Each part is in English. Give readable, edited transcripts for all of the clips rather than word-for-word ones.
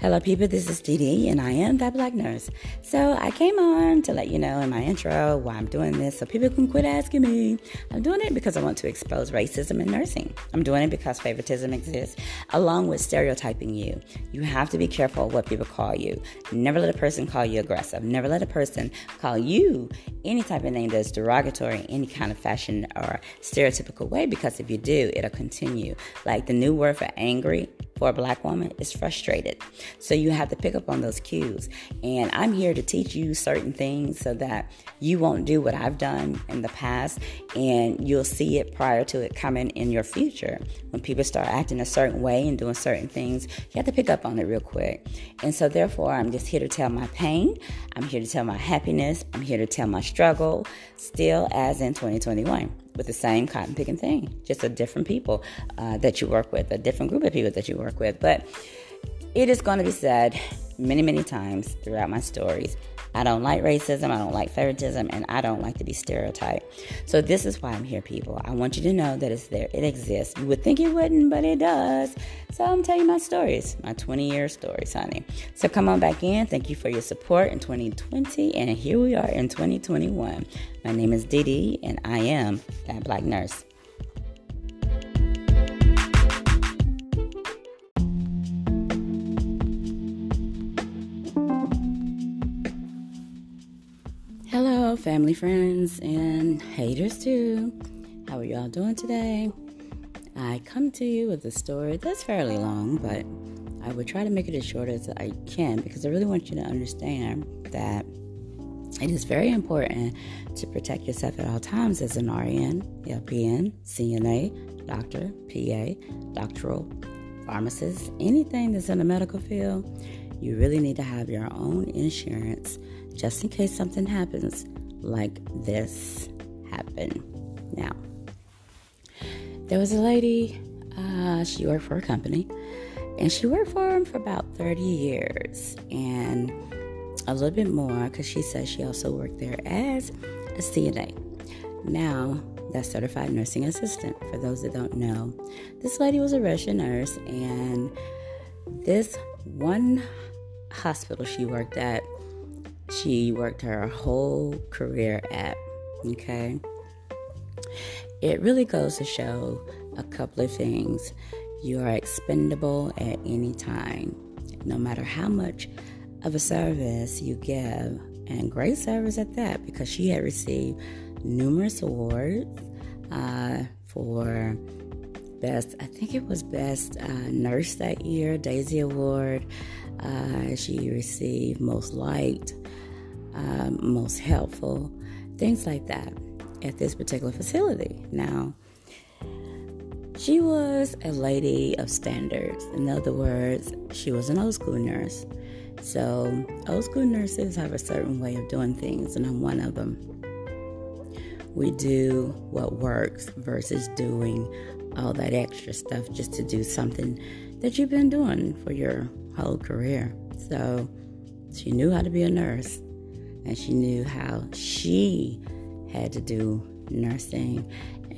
Hello people, this is DD and I am That Black Nurse. So I came on to let you know in my intro why I'm doing this so people can quit asking me. I'm doing it because I want to expose racism in nursing. I'm doing it because favoritism exists along with stereotyping you. You have to be careful of what people call you. Never let a person call you aggressive. Never let a person call you any type of name that's derogatory in any kind of fashion or stereotypical way, because if you do, it'll continue. Like the new word for angry for a black woman is frustrated. So you have to pick up on those cues. And I'm here to teach you certain things so that you won't do what I've done in the past, and you'll see it prior to it coming in your future. When people start acting a certain way and doing certain things, you have to pick up on it real quick. And so therefore, I'm just here to tell my pain. I'm here to tell my happiness. I'm here to tell my struggle, still as in 2021. With the same cotton picking thing, just a different people that you work with, a different group of people that you work with. But it is going to be said many, many times throughout my stories. I don't like racism, I don't like favoritism, and I don't like to be stereotyped. So this is why I'm here, people. I want you to know that it's there. It exists. You would think it wouldn't, but it does. So I'm telling you my stories, my 20-year stories, honey. So come on back in. Thank you for your support in 2020, and here we are in 2021. My name is DD, and I am That Black Nurse. Family, friends, and haters too. How are y'all doing today? I come to you with a story that's fairly long, but I will try to make it as short as I can, because I really want you to understand that it is very important to protect yourself at all times as an RN, LPN, CNA, doctor, PA, doctoral, pharmacist, anything that's in the medical field. You really need to have your own insurance just in case something happens like this happened. Now, there was a lady, she worked for a company, and she worked for them for about 30 years and a little bit more, because she said she also worked there as a CNA. Now, that's certified nursing assistant. For those that don't know, this lady was a registered nurse, and this one hospital she worked at, she worked her whole career at, okay? It really goes to show a couple of things. You are expendable at any time. No matter how much of a service you give, and great service at that, because she had received numerous awards for best, I think it was best nurse that year, Daisy Award. She received most liked, most helpful, things like that at this particular facility. Now, she was a lady of standards. In other words, she was an old school nurse. So old school nurses have a certain way of doing things, and I'm one of them. We do what works versus doing all that extra stuff just to do something that you've been doing for your whole career. So she knew how to be a nurse, and she knew how she had to do nursing.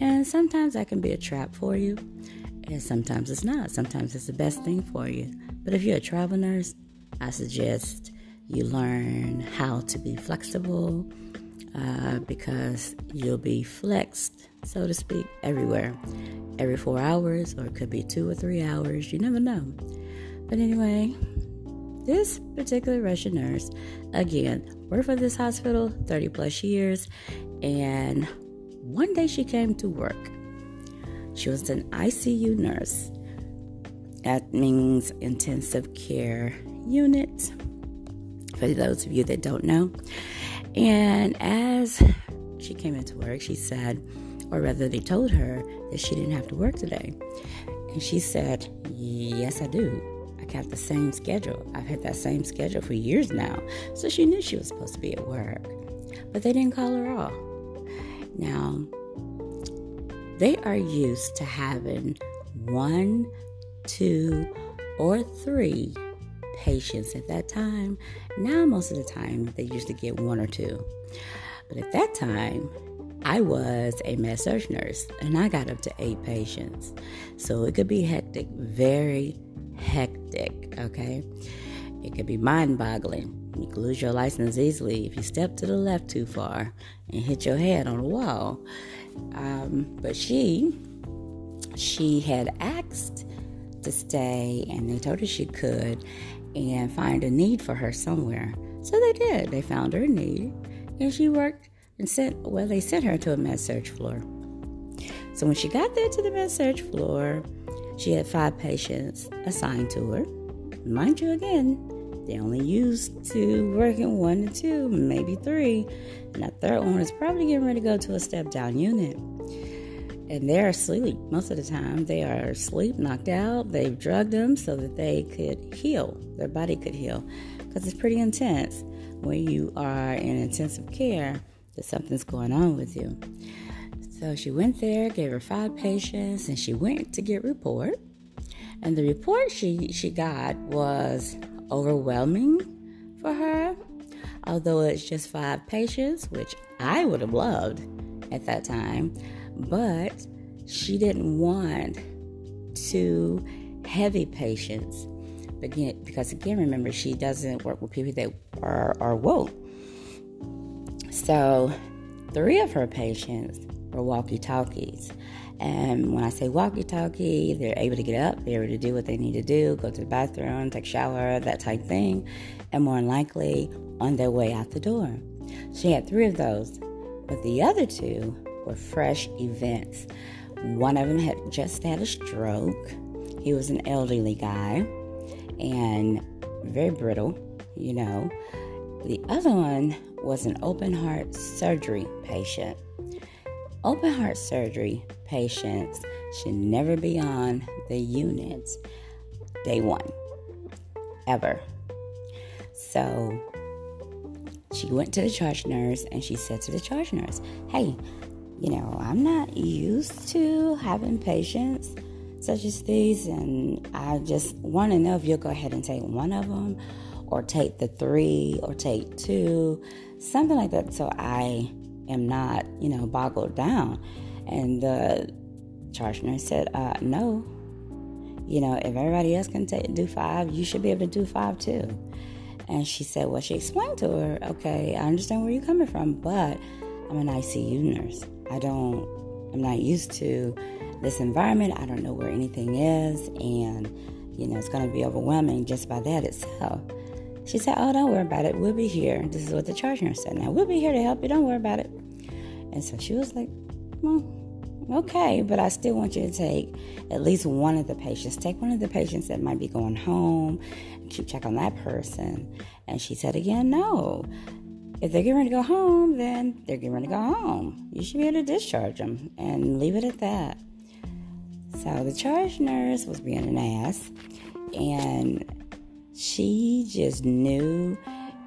And sometimes that can be a trap for you, and sometimes it's not. Sometimes it's the best thing for you. But if you're a travel nurse, I suggest you learn how to be flexible, because you'll be flexed, so to speak, everywhere. Every 4 hours, or it could be 2 or 3 hours. You never know. But anyway, this particular Russian nurse, again, worked for this hospital 30 plus years. And one day she came to work. She was an ICU nurse. That means intensive care unit, for those of you that don't know. And as she came into work, she said, or rather they told her that she didn't have to work today. And she said, yes, I do. I have the same schedule. I've had that same schedule for years now. So she knew she was supposed to be at work, but they didn't call her off. Now, they are used to having 1, 2, or 3 patients at that time. Now, most of the time, they usually get 1 or 2. But at that time, I was a med surg nurse, and I got up to 8 patients. So it could be hectic, very hectic, okay? It could be mind-boggling. You could lose your license easily if you step to the left too far and hit your head on the wall. But she had asked to stay, and they told her she could and find a need for her somewhere. So they did. They found her need, and she worked and they sent her to a med-surg floor. So when she got there to the med-surg floor, she had 5 patients assigned to her. Mind you, again, they only used to working 1 to 2, maybe 3. And that third one is probably getting ready to go to a step-down unit. And they're asleep most of the time. They are asleep, knocked out. They've drugged them so that they could heal. Their body could heal. Because it's pretty intense when you are in intensive care that something's going on with you. So she went there, gave her 5 patients, and she went to get report. And the report she got was overwhelming for her, although it's just 5 patients, which I would have loved at that time, but she didn't want 2 heavy patients because, again, remember, she doesn't work with people that are woke. So 3 of her patients were walkie-talkies. And when I say walkie-talkie, they're able to get up, they're able to do what they need to do, go to the bathroom, take a shower, that type thing, and more than likely on their way out the door. She had 3 of those, but the other 2 were fresh events. One of them had just had a stroke. He was an elderly guy and very brittle, you know. The other one was an open-heart surgery patient. Open-heart surgery patients should never be on the units day one, ever. So she went to the charge nurse and she said to the charge nurse, "Hey, I'm not used to having patients such as these, and I just want to know if you'll go ahead and take one of them or take the 3 or take 2, something like that, so I am not, boggled down." And the charge nurse said, "No, if everybody else can do 5, you should be able to do 5 too." And she said, well, she explained to her, "Okay, I understand where you're coming from, but I'm an ICU nurse. I'm not used to this environment. I don't know where anything is, and it's going to be overwhelming just by that itself." She said, "Oh, don't worry about it. We'll be here." This is what the charge nurse said. "Now, we'll be here to help you. Don't worry about it." And so she was like, "Okay, but I still want you to take at least one of the patients. Take one of the patients that might be going home. Keep check on that person." And she said again, "No. If they're getting ready to go home, then they're getting ready to go home. You should be able to discharge them and leave it at that." So the charge nurse was being an ass, and she just knew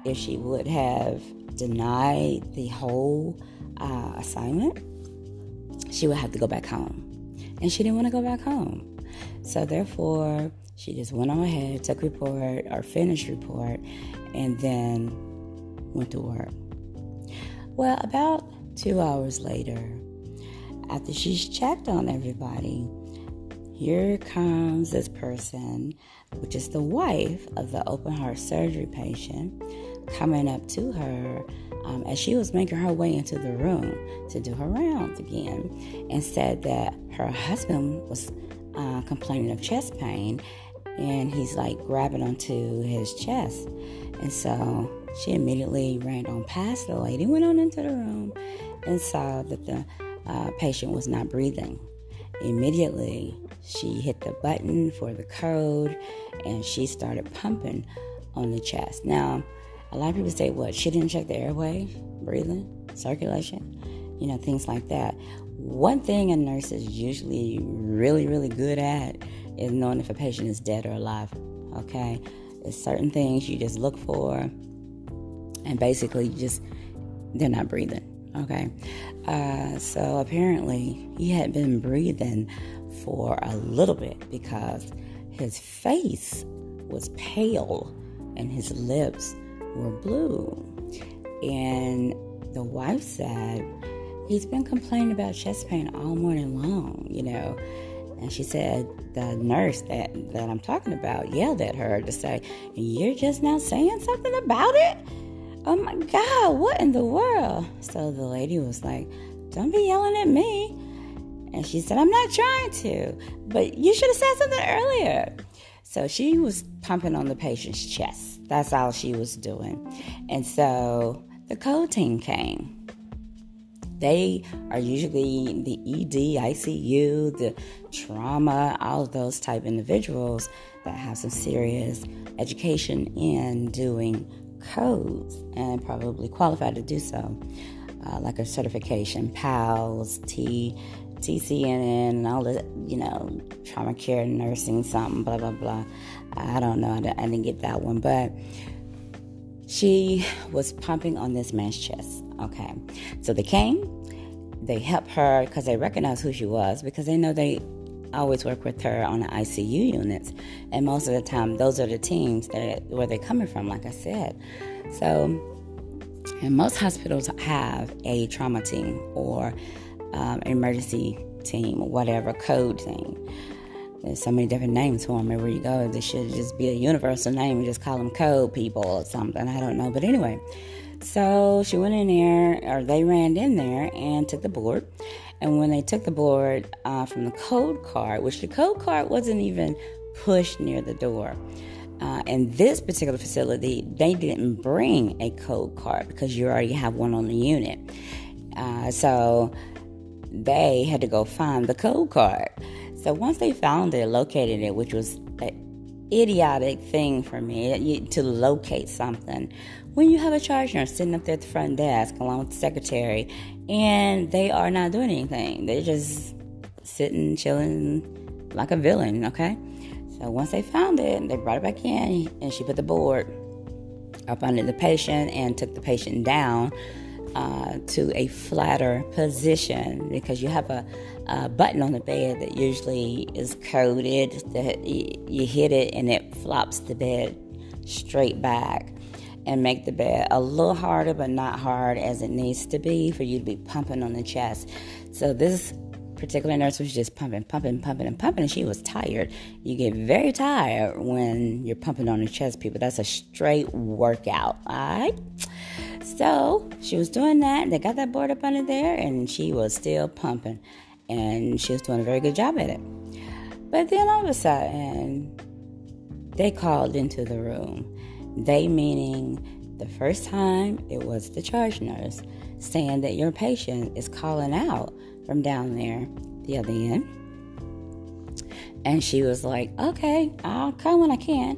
if she would have denied the whole assignment, she would have to go back home. And she didn't want to go back home. So therefore, she just went on ahead, took report or finished report, and then went to work. Well, about 2 hours later, after she's checked on everybody, here comes this person, which is the wife of the open heart surgery patient, coming up to her as she was making her way into the room to do her rounds again, and said that her husband was complaining of chest pain, and he's like grabbing onto his chest. And so she immediately ran on past the lady, went on into the room, and saw that the patient was not breathing. Immediately, she hit the button for the code, and she started pumping on the chest. Now, a lot of people say, well, she didn't check the airway, breathing, circulation, things like that. One thing a nurse is usually really, really good at is knowing if a patient is dead or alive, okay? There's certain things you just look for, and basically they're not breathing. Okay, so apparently he had been breathing for a little bit because his face was pale and his lips were blue. And the wife said, "He's been complaining about chest pain all morning long, And she said, the nurse that I'm talking about yelled at her to say, "You're just now saying something about it? Oh my God, what in the world?" So the lady was like, "Don't be yelling at me." And she said, "I'm not trying to, but you should have said something earlier." So she was pumping on the patient's chest. That's all she was doing. And so the code team came. They are usually the ED, ICU, the trauma, all of those type individuals that have some serious education in doing codes and probably qualified to do so, like a certification, PALS, TCNN, and all the, trauma care nursing, something, blah, blah, blah. I don't know. I didn't get that one, but she was pumping on this man's chest. Okay. So they came, they helped her because they recognized who she was, because they know they always work with her on the ICU units. And most of the time, those are the teams where they're coming from, like I said. So, and most hospitals have a trauma team or emergency team, whatever, code team. There's so many different names for them everywhere you go. They should just be a universal name and just call them code people or something. I don't know. But anyway, so she went in there, or they ran in there and took the board. And when they took the board from the code card, which the code card wasn't even pushed near the door. In this particular facility, they didn't bring a code card because you already have one on the unit. So they had to go find the code card. So once they found it, located it, which was an idiotic thing for me to locate something. When you have a charge nurse sitting up there at the front desk along with the secretary, and they are not doing anything. They're just sitting, chilling like a villain, okay? So once they found it, they brought it back in, and she put the board up under the patient and took the patient down to a flatter position, because you have a button on the bed that usually is coded that you hit it and it flops the bed straight back and make the bed a little harder, but not hard as it needs to be for you to be pumping on the chest. So this particular nurse was just pumping, and she was tired. You get very tired when you're pumping on the chest, people. That's a straight workout, all right? So she was doing that. They got that board up under there, and she was still pumping. And she was doing a very good job at it. But then all of a sudden, they called into the room. They meaning the first time it was the charge nurse saying that your patient is calling out from down there the other end. And she was like, "Okay, I'll come when I can."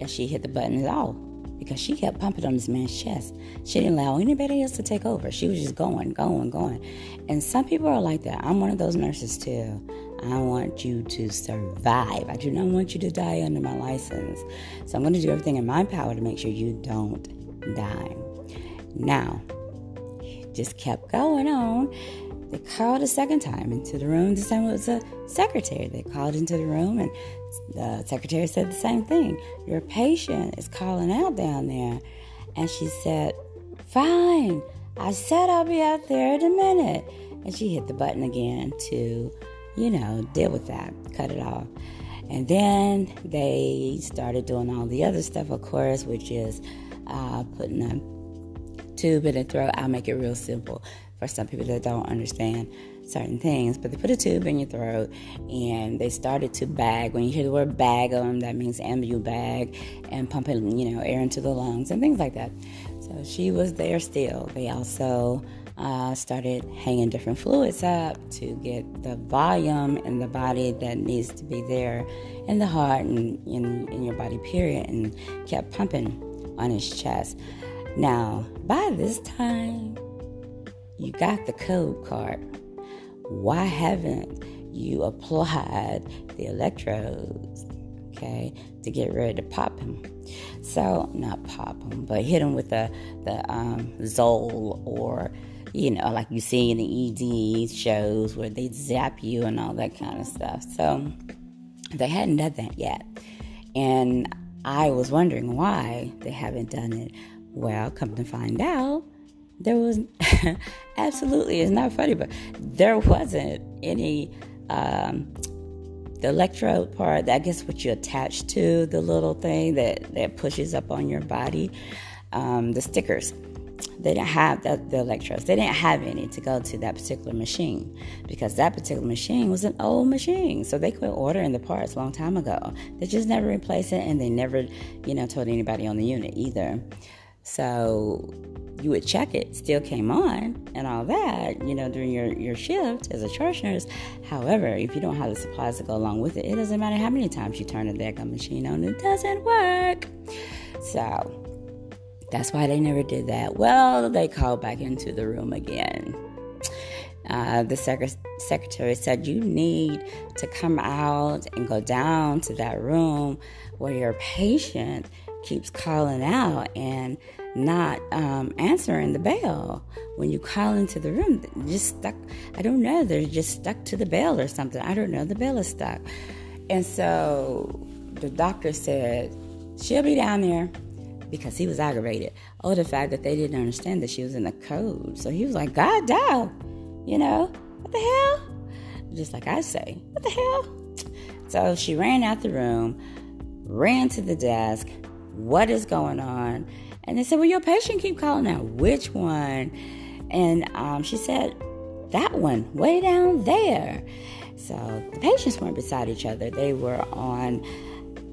And she hit the button at all, because she kept pumping on this man's chest. She didn't allow anybody else to take over. She was just going. And some people are like that. I'm one of those nurses too. I want you to survive. I do not want you to die under my license. So I'm going to do everything in my power to make sure you don't die. Now, just kept going on. They called a second time into the room. This time it was a secretary. They called into the room, and the secretary said the same thing. "Your patient is calling out down there." And she said, "Fine. I said I'll be out there in a minute." And she hit the button again to, deal with that, cut it off. And then they started doing all the other stuff, of course, which is putting a tube in the throat. I'll make it real simple for some people that don't understand certain things, but they put a tube in your throat, and they started to bag. When you hear the word bag on them, that means ambu bag, and pumping, air into the lungs and things like that. So she was there still. They also started hanging different fluids up to get the volume in the body that needs to be there in the heart and in your body, period, and kept pumping on his chest. Now, by this time, you got the code card. Why haven't you applied the electrodes, okay, to get ready to pop him? So, not pop him, but hit him with the Zoll, or, like you see in the ED shows where they zap you and all that kind of stuff. So, they hadn't done that yet. And I was wondering why they haven't done it. Well, come to find out, there was absolutely, it's not funny, but there wasn't any The electrode part, I guess what you attach to the little thing that pushes up on your body, the stickers. They didn't have the electrodes. They didn't have any to go to that particular machine because that particular machine was an old machine. So they quit ordering the parts a long time ago. They just never replaced it, and they never, told anybody on the unit either. So you would check it, still came on and all that, during your shift as a charge nurse. However, if you don't have the supplies to go along with it, it doesn't matter how many times you turn the daggone machine on, it doesn't work. So that's why they never did that. Well, they called back into the room again. The secretary said, you need to come out and go down to that room where your patient keeps calling out and not answering the bell. When you call into the room, they're just stuck. I don't know. They're just stuck to the bell or something. I don't know. The bell is stuck. And so the doctor said, she'll be down there. Because he was aggravated. Oh, the fact that they didn't understand that she was in the code. So he was like, God damn, what the hell? Just like I say, what the hell? So she ran out the room, ran to the desk. What is going on? And they said, well, your patient keep calling out. Which one? And she said, that one, way down there. So the patients weren't beside each other. They were on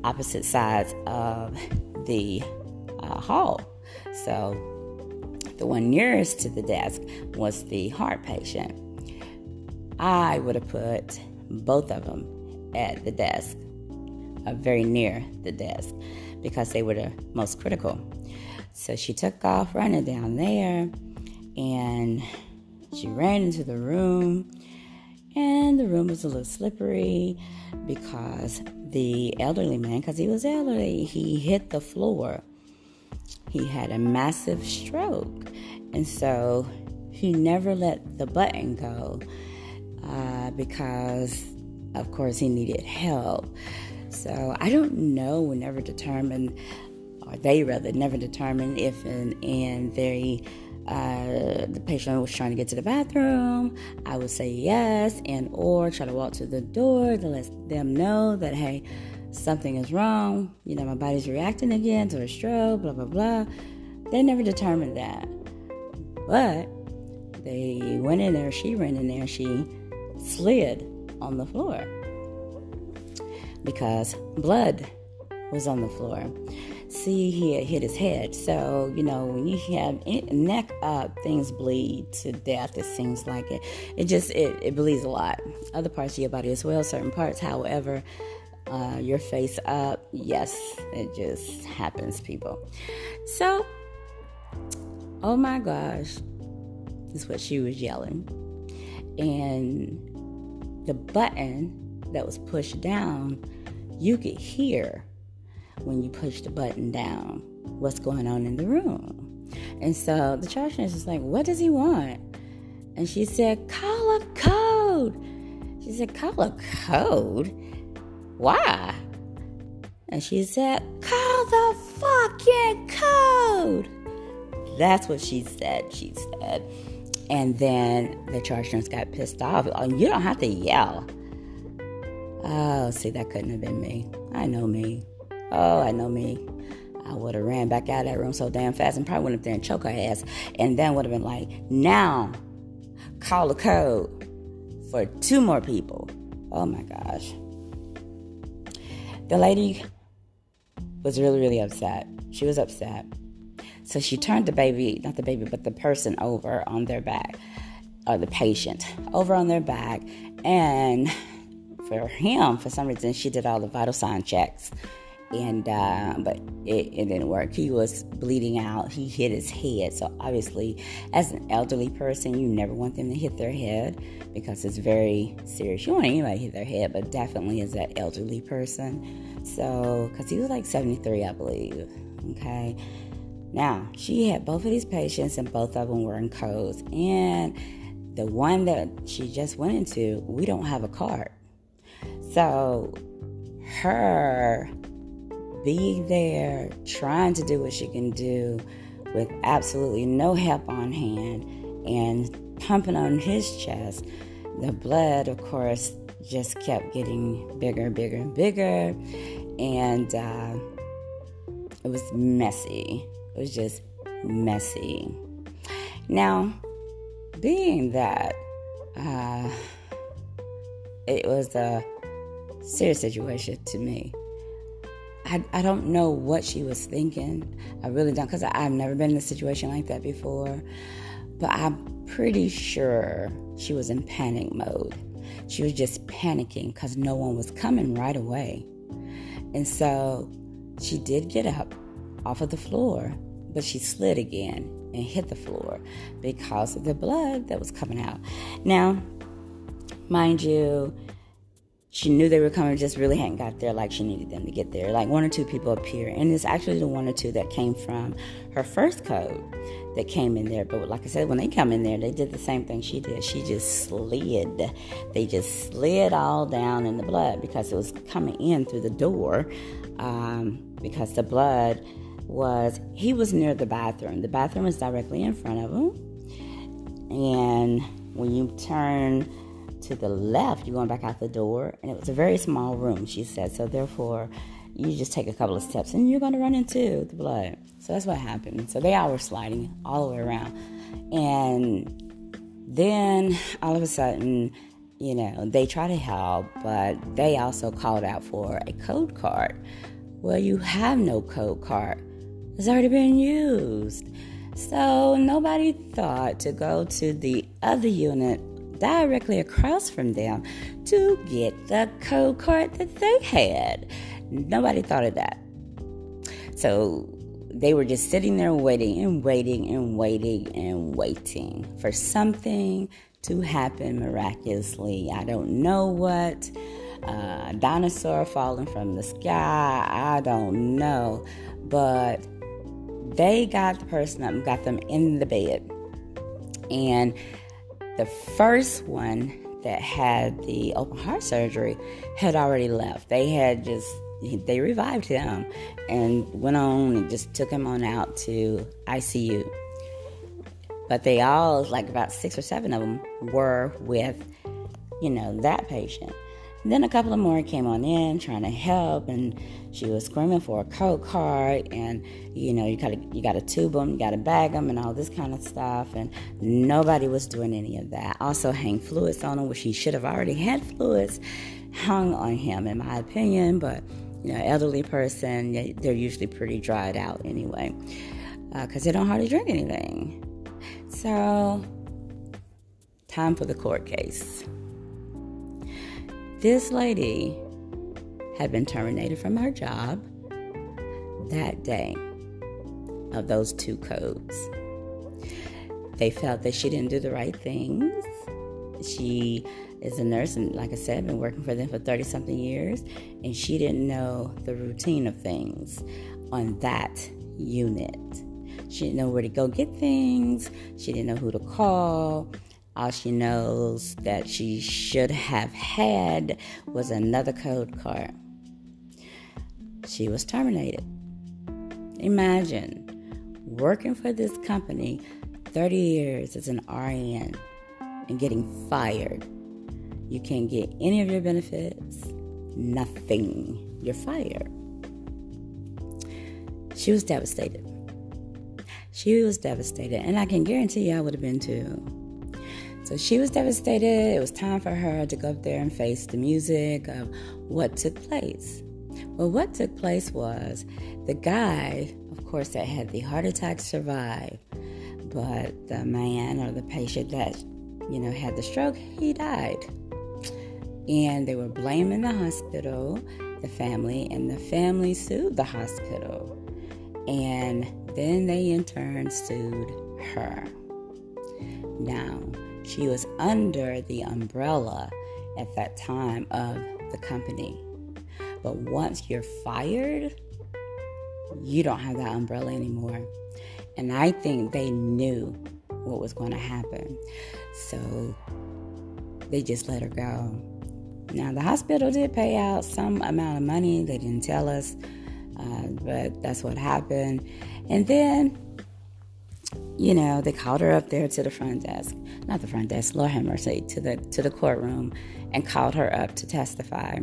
opposite sides of the hall. So the one nearest to the desk was the heart patient. I would have put both of them at the desk, very near the desk, because they were the most critical. So she took off running down there, and she ran into the room, and the room was a little slippery because the elderly man, because he was elderly, he hit the floor. He had a massive stroke, and so he never let the button go because, of course, he needed help. So I don't know, we never determined, or they rather never determined if and they... the patient was trying to get to the bathroom. I would say yes, and or try to walk to the door to let them know that, hey, something is wrong. My body's reacting again to a stroke, blah, blah, blah. They never determined that. But they went in there, she ran in there, she slid on the floor because blood was on the floor. See, he had hit his head. So, when you have neck up, things bleed to death, it seems like it. It bleeds a lot. Other parts of your body as well, certain parts. However, your face up, yes, it just happens, people. So, oh my gosh, is what she was yelling. And the button that was pushed down, you could hear when you push the button down what's going on in the room. And so the charge nurse is like, what does he want? And she said, call a code. She said, call a code? Why? And she said, call the fucking code. That's what she said. And then the charge nurse got pissed off. Oh, you don't have to yell. Oh, see, that couldn't have been me. I know me. I would have ran back out of that room so damn fast and probably went up there and choked her ass. And then would have been like, now, call the code for 2 more people. Oh, my gosh. The lady was really, really upset. She was upset. So she turned the person over on their back, or the patient over on their back. And for him, for some reason, she did all the vital sign checks. And but it didn't work. He was bleeding out. He hit his head. So obviously, as an elderly person, you never want them to hit their head because it's very serious. You don't want anybody to hit their head, but definitely as that elderly person. So, because he was like 73, I believe. Okay. Now, she had both of these patients, and both of them were in codes. And the one that she just went into, we don't have a card. So, her being there, trying to do what she can do with absolutely no help on hand and pumping on his chest. The blood, of course, just kept getting bigger and bigger and bigger. And it was messy. It was just messy. Now, being that it was a serious situation to me, I don't know what she was thinking. I really don't, because I've never been in a situation like that before. But I'm pretty sure she was in panic mode. She was just panicking because no one was coming right away. And so she did get up off of the floor, but she slid again and hit the floor because of the blood that was coming out. Now, mind you, she knew they were coming, just really hadn't got there like she needed them to get there. Like one or two people appear, and it's actually the one or two that came from her first code that came in there. But like I said, when they come in there, they did the same thing she did. She just slid. They just slid all down in the blood because it was coming in through the door, because the blood was, he was near the bathroom. The bathroom was directly in front of him. And when you turn to the left, you're going back out the door, and it was a very small room, she said, so therefore you just take a couple of steps and you're going to run into the blood. So that's what happened. So they all were sliding all the way around, and then all of a sudden, you know, they try to help, but they also called out for a code card. Well, you have no code card. It's already been used. So nobody thought to go to the other unit directly across from them to get the code card that they had. Nobody thought of that. So they were just sitting there waiting and waiting and waiting and waiting for something to happen miraculously. I don't know what. A dinosaur falling from the sky. I don't know. But they got the person up and got them in the bed. And the first one that had the open heart surgery had already left. They revived him and went on and just took him on out to ICU. But they all, like about 6 or 7 of them, were with, you know, that patient. And then a couple of more came on in trying to help, and she was screaming for a code card, and, you know, you gotta tube them, you gotta bag them, and all this kind of stuff, and nobody was doing any of that. Also hang fluids on him, which he should have already had fluids hung on him, in my opinion, but, you know, elderly person, they're usually pretty dried out anyway, because they don't hardly drink anything. So, time for the court case. This lady had been terminated from her job that day of those 2 codes. They felt that she didn't do the right things. She is a nurse, and like I said, been working for them for 30-something years, and she didn't know the routine of things on that unit. She didn't know where to go get things. She didn't know who to call. All she knows that she should have had was another code card. She was terminated. Imagine working for this company 30 years as an RN and getting fired. You can't get any of your benefits, nothing. You're fired. She was devastated. She was devastated, and I can guarantee you I would have been too. So she was devastated. It was time for her to go up there and face the music of what took place. Well, what took place was the guy, of course, that had the heart attack survived, but the man or the patient that, you know, had the stroke, he died. And they were blaming the hospital, the family, and the family sued the hospital. And then they in turn sued her. Now, she was under the umbrella at that time of the company. But once you're fired, you don't have that umbrella anymore. And I think they knew what was going to happen. So they just let her go. Now, the hospital did pay out some amount of money. They didn't tell us, but that's what happened. And then you know, they called her up there to the front desk, not the front desk, Lord have mercy, to the courtroom, and called her up to testify.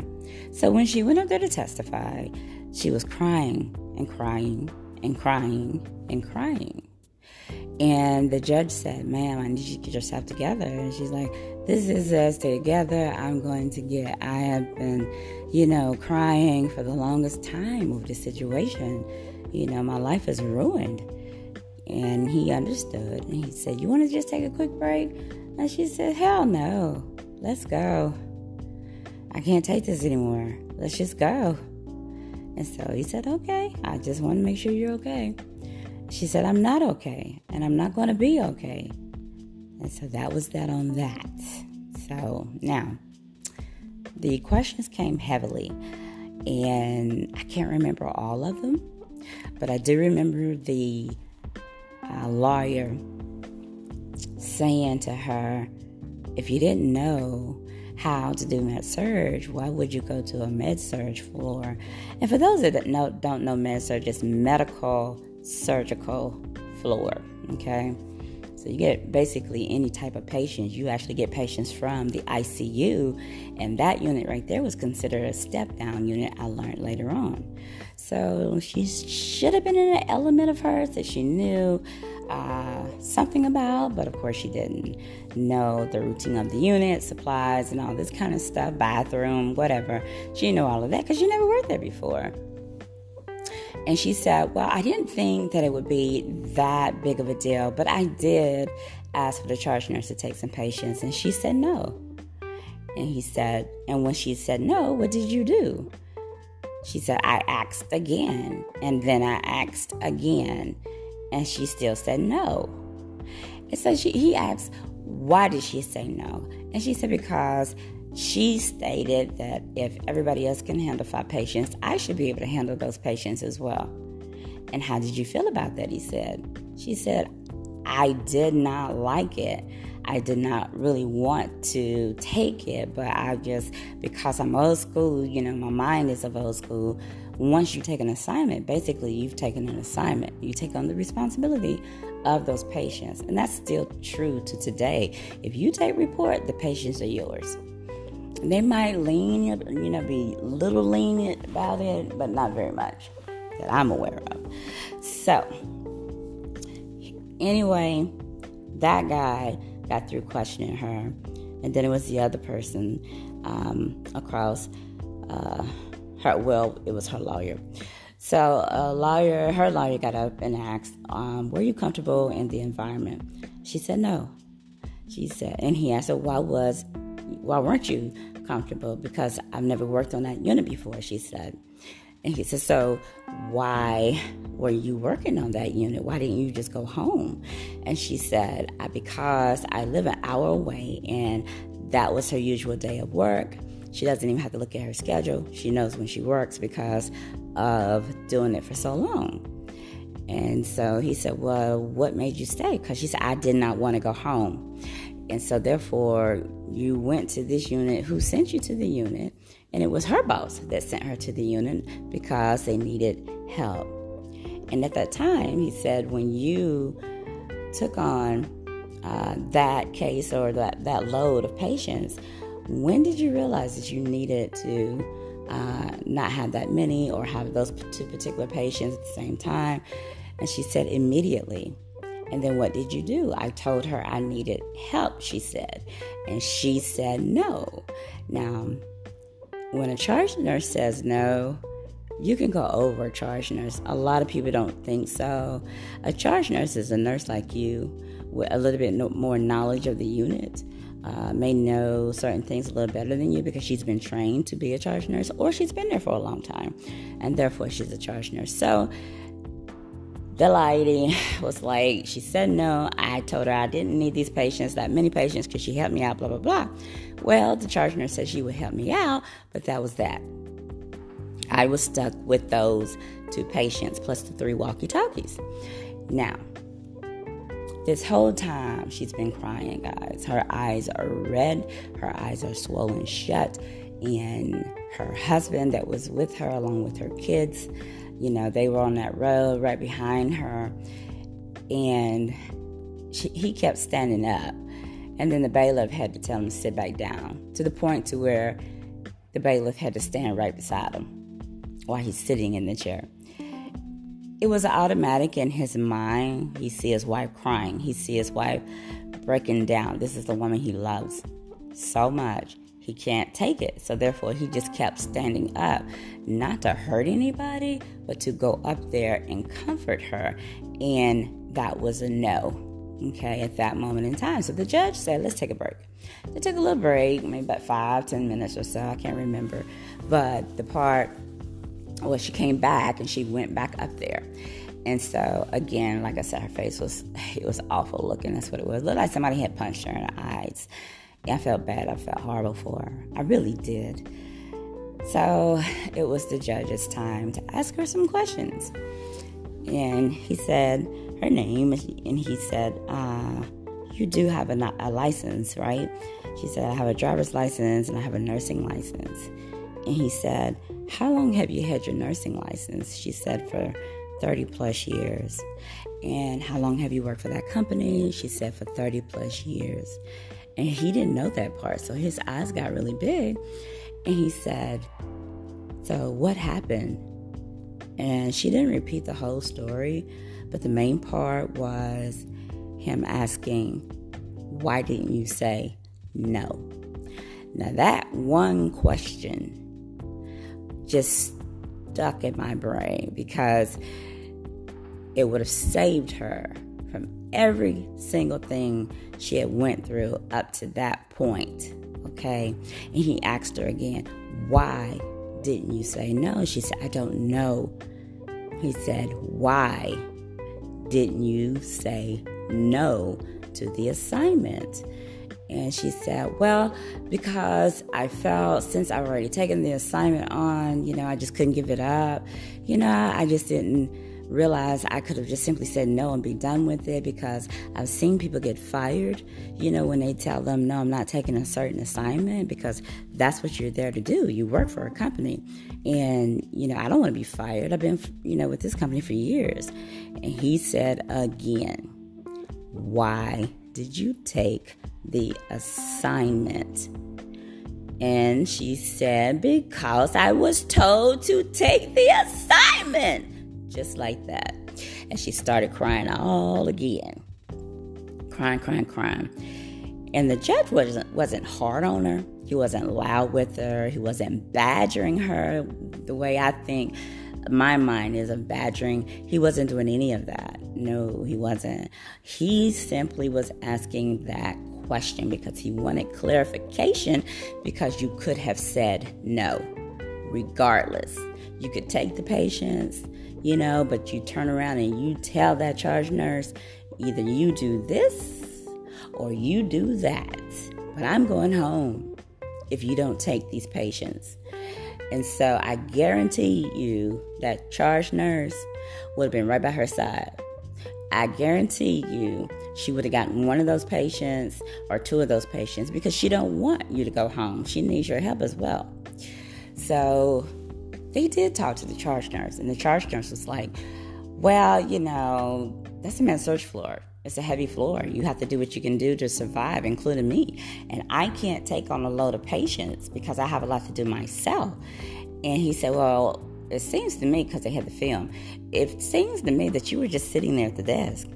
So when she went up there to testify, she was crying and crying and crying and crying. And the judge said, "Ma'am, I need you to get yourself together." And she's like, "This is us together. I have been, you know, crying for the longest time over this situation. You know, my life is ruined." And he understood. And he said, "You want to just take a quick break?" And she said, "Hell no. Let's go. I can't take this anymore. Let's just go." And so he said, "Okay. I just want to make sure you're okay." She said, "I'm not okay, and I'm not going to be okay." And so that was that on that. So now, the questions came heavily, and I can't remember all of them, but I do remember the lawyer saying to her, "If you didn't know how to do med surge, why would you go to a med surge floor?" And for those that don't know med surge, it's medical surgical floor, okay? So you get basically any type of patients. You actually get patients from the ICU, and that unit right there was considered a step-down unit, I learned later on. So she should have been in an element of hers that she knew something about, but of course she didn't know the routine of the unit, supplies, and all this kind of stuff, bathroom, whatever. She didn't know all of that because she never worked there before. And she said, "Well, I didn't think that it would be that big of a deal, but I did ask for the charge nurse to take some patients." And she said no. And he said, "And when she said no, what did you do?" She said, "I asked again, and then I asked again, and she still said no." And so he asked, "Why did she say no?" And she said, "Because she stated that if everybody else can handle 5 patients, I should be able to handle those patients as well." "And how did you feel about that?" he said. She said, "I did not like it. I did not really want to take it, but because I'm old school, you know, my mind is of old school. Once you take an assignment, basically you've taken an assignment. You take on the responsibility of those patients." And that's still true to today. If you take report, the patients are yours. They might be a little lenient about it, but not very much that I'm aware of. So, anyway, that guy got through questioning her, and then it was the other person it was her lawyer. So, her lawyer got up and asked, "Were you comfortable in the environment?" She said no. And he asked her, "Why weren't you comfortable?" "Because I've never worked on that unit before," she said. And he said, "So why were you working on that unit? Why didn't you just go home?" And she said, "Because I live an hour away, and that was her usual day of work. She doesn't even have to look at her schedule. She knows when she works because of doing it for so long." And so he said, "Well, what made you stay?" Because she said, "I did not want to go home. And so therefore, you went to this unit. Who sent you to the unit?" And it was her boss that sent her to the unit because they needed help. And at that time, he said, when you took on that case or that load of patients, when did you realize that you needed to not have that many or have those two particular patients at the same time? And she said, "Immediately." And then what did you do? "I told her I needed help," she said. And she said no. Now, when a charge nurse says no, you can go over a charge nurse. A lot of people don't think so. A charge nurse is a nurse like you with a little bit more knowledge of the unit, may know certain things a little better than you because she's been trained to be a charge nurse or she's been there for a long time, and therefore she's a charge nurse. So, the lady was like, she said no. I told her I didn't need these patients, that many patients, because she helped me out, blah, blah, blah. Well, the charge nurse said she would help me out, but that was that. I was stuck with those 2 patients plus the 3 walkie-talkies. Now, this whole time she's been crying, guys. Her eyes are red. Her eyes are swollen shut. And her husband that was with her along with her kids, you know, they were on that road right behind her. and he kept standing up. And then the bailiff had to tell him to sit back down, to the point to where the bailiff had to stand right beside him while he's sitting in the chair. It was automatic in his mind. He sees his wife crying. He sees his wife breaking down. This is the woman he loves so much. He can't take it. So therefore, he just kept standing up, not to hurt anybody, but to go up there and comfort her. And that was a no. Okay, at that moment in time. So the judge said, let's take a break. They took a little break, maybe about 5-10 minutes or so. I can't remember. But the part was she came back and she went back up there. And so, again, like I said, her face was, it was awful looking. That's what it was. It looked like somebody had punched her in the eyes. I felt bad. I felt horrible for her. I really did. So it was the judge's time to ask her some questions. And he said her name, and he said, you do have a license, right? She said, I have a driver's license and I have a nursing license. And he said, how long have you had your nursing license? She said, for 30 plus years. And how long have you worked for that company? She said, for 30 plus years. And he didn't know that part, so his eyes got really big. And he said, so what happened? And she didn't repeat the whole story, but the main part was him asking, why didn't you say no? Now, that one question just stuck in my brain, because it would have saved her from every single thing she had went through up to that point, okay? And he asked her again, why didn't you say no? She said, I don't know. He said, why didn't you say no to the assignment? And she said, well, because I felt, since I've already taken the assignment on, I just couldn't give it up. I just didn't realize I could have just simply said no and be done with it, because I've seen people get fired, when they tell them, no, I'm not taking a certain assignment, because that's what you're there to do. You work for a company, and, I don't want to be fired. I've been, with this company for years. And he said again, why did you take the assignment? And she said, because I was told to take the assignment. Just like that. And she started crying all again. Crying. And the judge wasn't hard on her. He wasn't loud with her. He wasn't badgering her the way I think my mind is of badgering. He wasn't doing any of that. No, he wasn't. He simply was asking that question because he wanted clarification, because you could have said no regardless. You could take the patients, but you turn around and you tell that charge nurse, either you do this or you do that, but I'm going home if you don't take these patients. And so I guarantee you that charge nurse would have been right by her side. I guarantee you she would have gotten one of those patients or two of those patients, because she don't want you to go home. She needs your help as well. So they did talk to the charge nurse, and the charge nurse was like, well, that's a men's surge floor. It's a heavy floor. You have to do what you can do to survive, including me. And I can't take on a load of patients because I have a lot to do myself. And he said, well, it seems to me, because they had the film, it seems to me that you were just sitting there at the desk,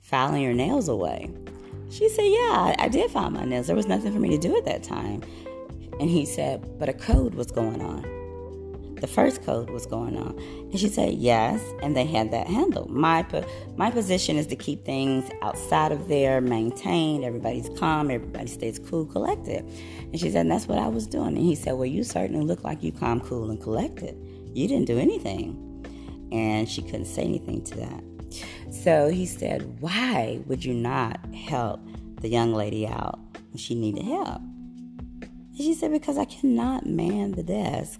filing your nails away. She said, yeah, I did file my nails. There was nothing for me to do at that time. And he said, but a code was going on. The first code was going on. And she said, yes, and they had that handle. My position is to keep things outside of there, maintained. Everybody's calm. Everybody stays cool, collected. And she said, and that's what I was doing. And he said, well, you certainly look like you calm, cool, and collected. You didn't do anything. And she couldn't say anything to that. So he said, why would you not help the young lady out when she needed help? And she said, because I cannot man the desk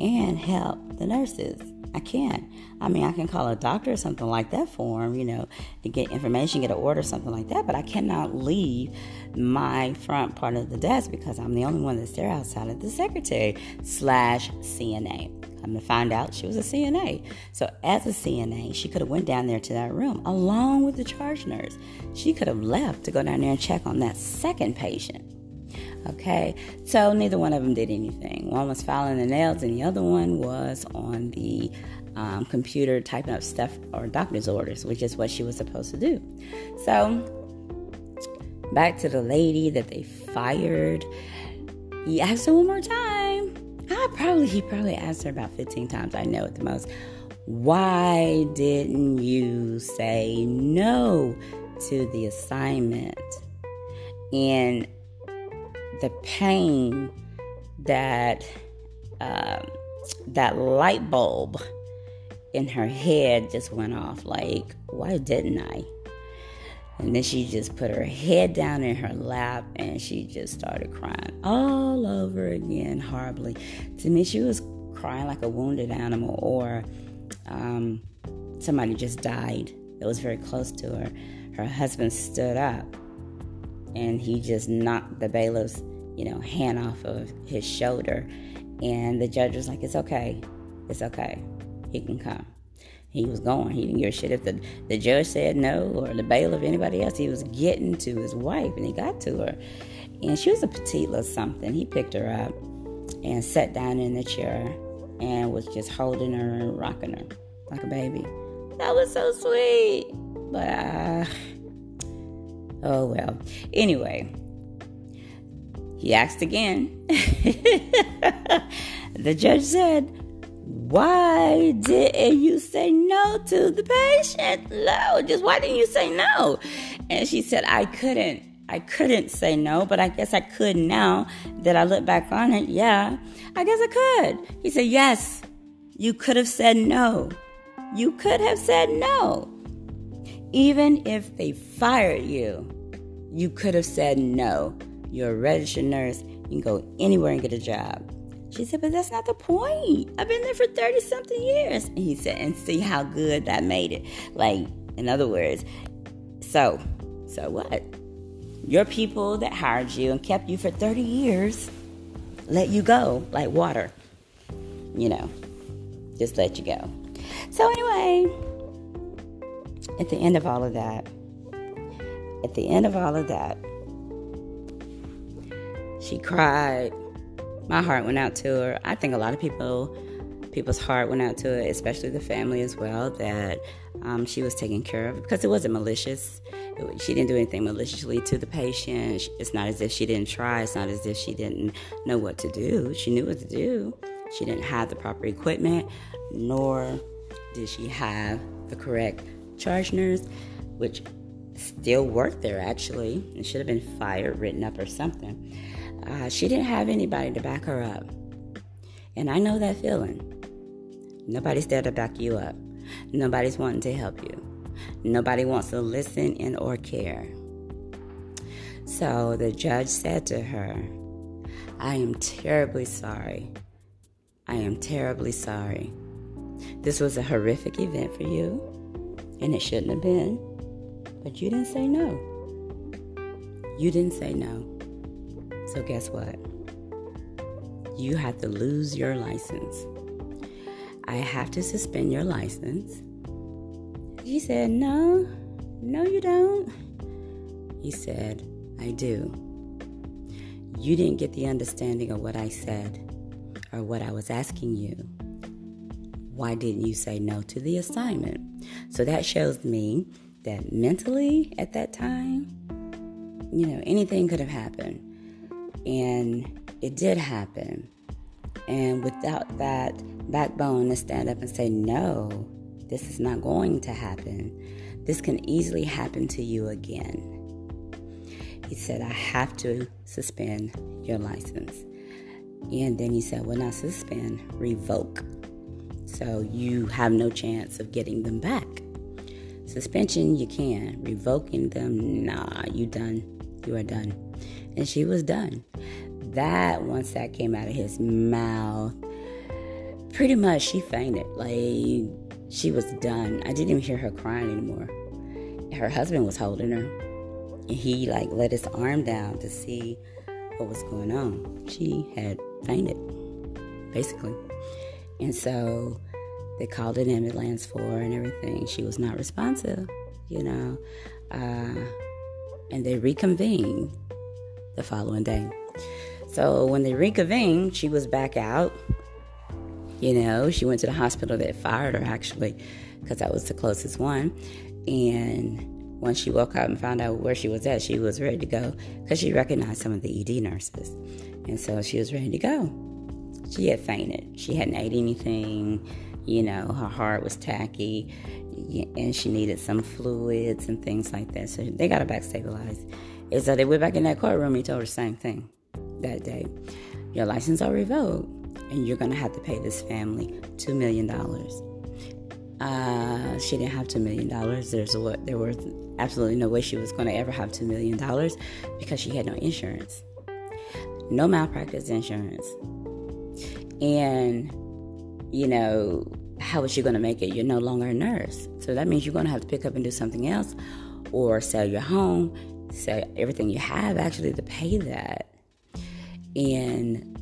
and help the nurses. I can't. I can call a doctor or something like that for them, to get information, get an order, something like that, but I cannot leave my front part of the desk because I'm the only one that's there outside of the secretary / CNA. I I'm going to find out she was a CNA. So as a CNA, she could have went down there to that room along with the charge nurse. She could have left to go down there and check on that second patient. Okay, so neither one of them did anything. One was filing the nails and the other one was on the computer typing up stuff or doctor's orders, which is what she was supposed to do. So back to the lady that they fired. He asked her one more time. He probably asked her about 15 times, I know at the most. Why didn't you say no to the assignment? And the pain that that light bulb in her head just went off. Like, why didn't I? And then she just put her head down in her lap and she just started crying all over again, horribly. To me, she was crying like a wounded animal or somebody just died. It was very close to her. Her husband stood up and he just knocked the bailiff's, hand off of his shoulder. And the judge was like, it's okay. It's okay. He can come. He was going. He didn't give a shit if the judge said no or the bailiff, anybody else. He was getting to his wife, and he got to her. And she was a petite or something. He picked her up and sat down in the chair and was just holding her and rocking her like a baby. That was so sweet. But, oh, well. Anyway, he asked again. The judge said, why didn't you say no to the patient? No, just why didn't you say no? And she said, I couldn't say no, but I guess I could now that I look back on it. Yeah, I guess I could. He said, yes, you could have said no. You could have said no. Even if they fired you, you could have said no. You're a registered nurse. You can go anywhere and get a job. She said, but that's not the point. I've been there for 30-something years. And he said, and see how good that made it. Like, in other words, so what? Your people that hired you and kept you for 30 years let you go like water. Just let you go. So anyway, at the end of all of that, she cried. My heart went out to her. I think a lot of people's heart went out to her, especially the family as well, that she was taken care of because it wasn't malicious. She didn't do anything maliciously to the patient. It's not as if she didn't try. It's not as if she didn't know what to do. She knew what to do. She didn't have the proper equipment, nor did she have the correct charge nurse, which still worked there, actually, and should have been fired, written up, or something. She didn't have anybody to back her up. And I know that feeling. Nobody's there to back you up. Nobody's wanting to help you. Nobody wants to listen and or care. So the judge said to her, I am terribly sorry. I am terribly sorry. This was a horrific event for you, and it shouldn't have been. But you didn't say no. You didn't say no. So guess what? You have to lose your license. I have to suspend your license. He said, no, you don't. He said, I do. You didn't get the understanding of what I said or what I was asking you. Why didn't you say no to the assignment? So that shows me that mentally at that time, anything could have happened. And it did happen. And without that backbone to stand up and say, no, this is not going to happen. This can easily happen to you again. He said, I have to suspend your license. And then he said, well, not suspend, revoke. So you have no chance of getting them back. Suspension, you can. Revoking them, nah, you done. You are done. And she was done. That, once that came out of his mouth, pretty much she fainted. Like, she was done. I didn't even hear her crying anymore. Her husband was holding her. And he, let his arm down to see what was going on. She had fainted, basically. And so they called an ambulance for her and everything. She was not responsive, you know. And they reconvened the following day. So when they reconvened, she was back out. You know, she went to the hospital that fired her, actually, because that was the closest one. And once she woke up and found out where she was at, she was ready to go because she recognized some of the ED nurses. And so she was ready to go. She had fainted. She hadn't ate anything. You know, her heart was tacky, and she needed some fluids and things like that. So they got her back stabilized. And so they went back in that courtroom. He told her the same thing that day. Your license are revoked, and you're going to have to pay this family $2 million. She didn't have $2 million. There was absolutely no way she was going to ever have $2 million because she had no insurance. No malpractice insurance. And, you know, how is she going to make it? You're no longer a nurse. So that means you're going to have to pick up and do something else or sell your home, sell everything you have actually to pay that. And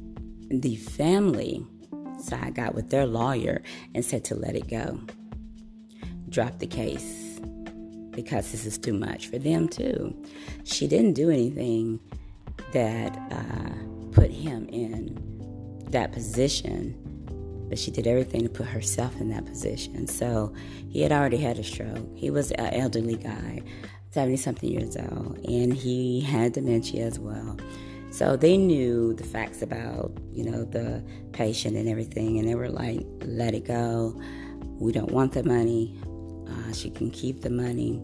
the family side got with their lawyer and said to let it go. Drop the case because this is too much for them too. She didn't do anything that put him in that position, but she did everything to put herself in that position. So he had already had a stroke. He was an elderly guy, 70-something years old, and he had dementia as well. So they knew the facts about, you know, the patient and everything, and they were like, let it go. We don't want the money. She can keep the money.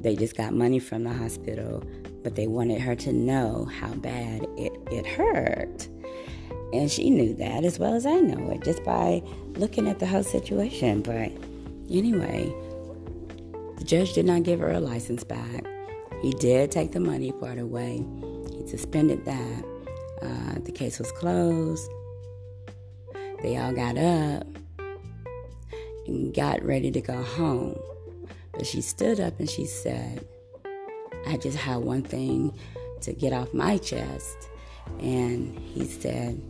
They just got money from the hospital, but they wanted her to know how bad it hurt. And she knew that as well as I know it, just by looking at the whole situation. But anyway, the judge did not give her a license back. He did take the money part away. He suspended that. The case was closed. They all got up and got ready to go home. But she stood up and she said, I just had one thing to get off my chest. And he said,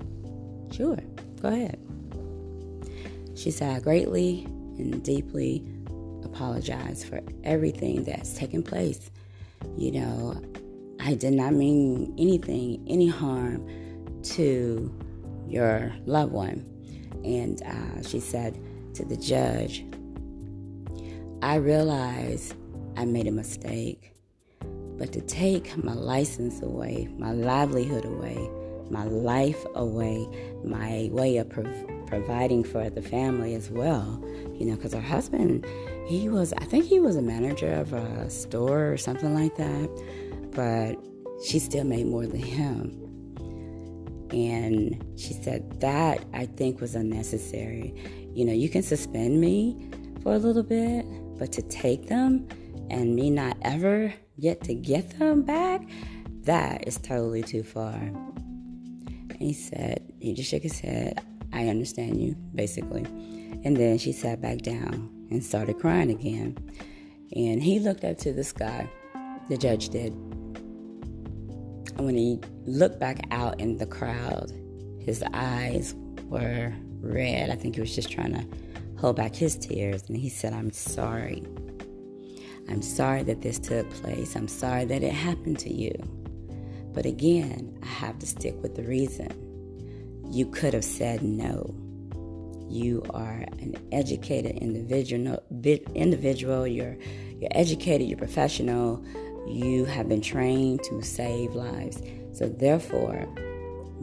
sure, go ahead. She said, I greatly and deeply apologize for everything that's taken place. You know, I did not mean anything, any harm to your loved one. And she said to the judge, I realize I made a mistake, but to take my license away, my livelihood away, my life away, my way of providing for the family as well, you know, because her husband, I think he was a manager of a store or something like that. But she still made more than him. And she said, that I think was unnecessary. You know, you can suspend me for a little bit, but to take them and me not ever yet to get them back, that is totally too far. And he just shook his head, I understand you, basically. And then she sat back down and started crying again. And he looked up to the sky, the judge did. And when he looked back out in the crowd, his eyes were red. I think he was just trying to hold back his tears. And he said, I'm sorry. I'm sorry that this took place. I'm sorry that it happened to you. But again, I have to stick with the reason. You could have said no. You are an educated individual. You're educated, you're professional. You have been trained to save lives. So therefore,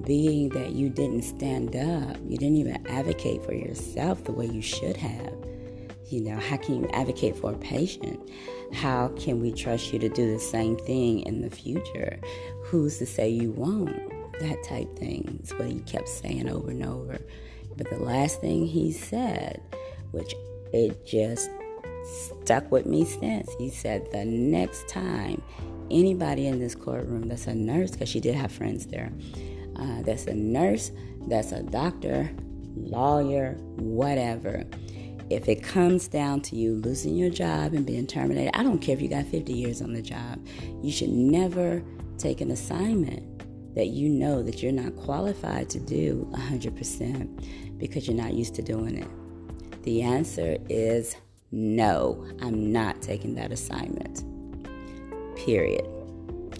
being that you didn't stand up, you didn't even advocate for yourself the way you should have. You know, how can you advocate for a patient? How can we trust you to do the same thing in the future? Who's to say you won't? That type thing is what he kept saying over and over. But the last thing he said, which it just stuck with me since, he said, the next time anybody in this courtroom that's a nurse, because she did have friends there, that's a nurse, that's a doctor, lawyer, whatever, if it comes down to you losing your job and being terminated, I don't care if you got 50 years on the job, you should never take an assignment that you know that you're not qualified to do 100%. because you're not used to doing it? The answer is no, I'm not taking that assignment. Period.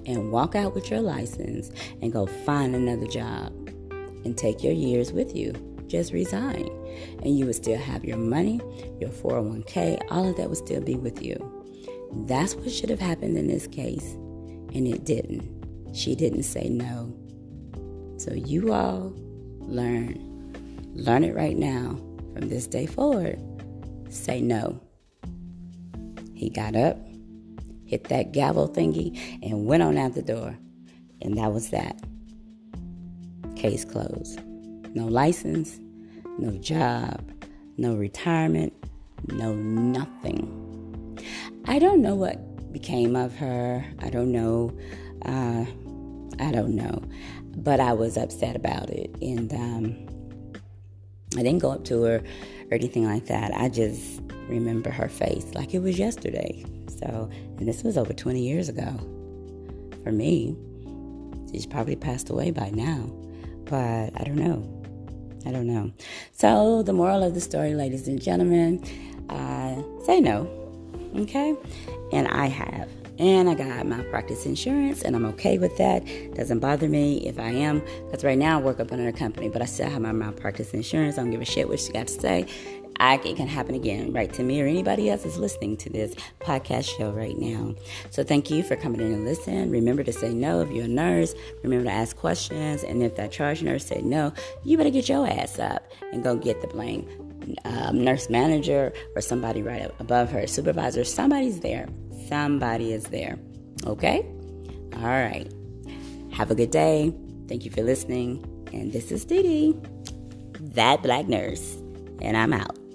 And walk out with your license and go find another job and take your years with you. Just resign. And you would still have your money, your 401k, all of that would still be with you. That's what should have happened in this case. And it didn't. She didn't say no. So you all learn. Learn it right now. From this day forward, say no. He got up, hit that gavel thingy, and went on out the door. And that was that. Case closed. No license, no job, no retirement, no nothing. I don't know what became of her. I don't know. But I was upset about it. And I didn't go up to her or anything like that. I just remember her face like it was yesterday. So, and this was over 20 years ago. For me, she's probably passed away by now. But I don't know. So the moral of the story, ladies and gentlemen, say no. Okay? And I have. And I got malpractice insurance, and I'm okay with that. Doesn't bother me if I am, because right now I work up under a company, but I still have my malpractice insurance. I don't give a shit what she got to say. It can happen again, right, to me or anybody else is listening to this podcast show right now. So thank you for coming in and listening. Remember to say no if you're a nurse. Remember to ask questions. And if that charge nurse said no, you better get your ass up and go get the blame nurse manager or somebody right up above her, supervisor. Somebody's there. Somebody is there. Okay? All right. Have a good day. Thank you for listening. And this is Dee Dee, That Black Nurse. And I'm out.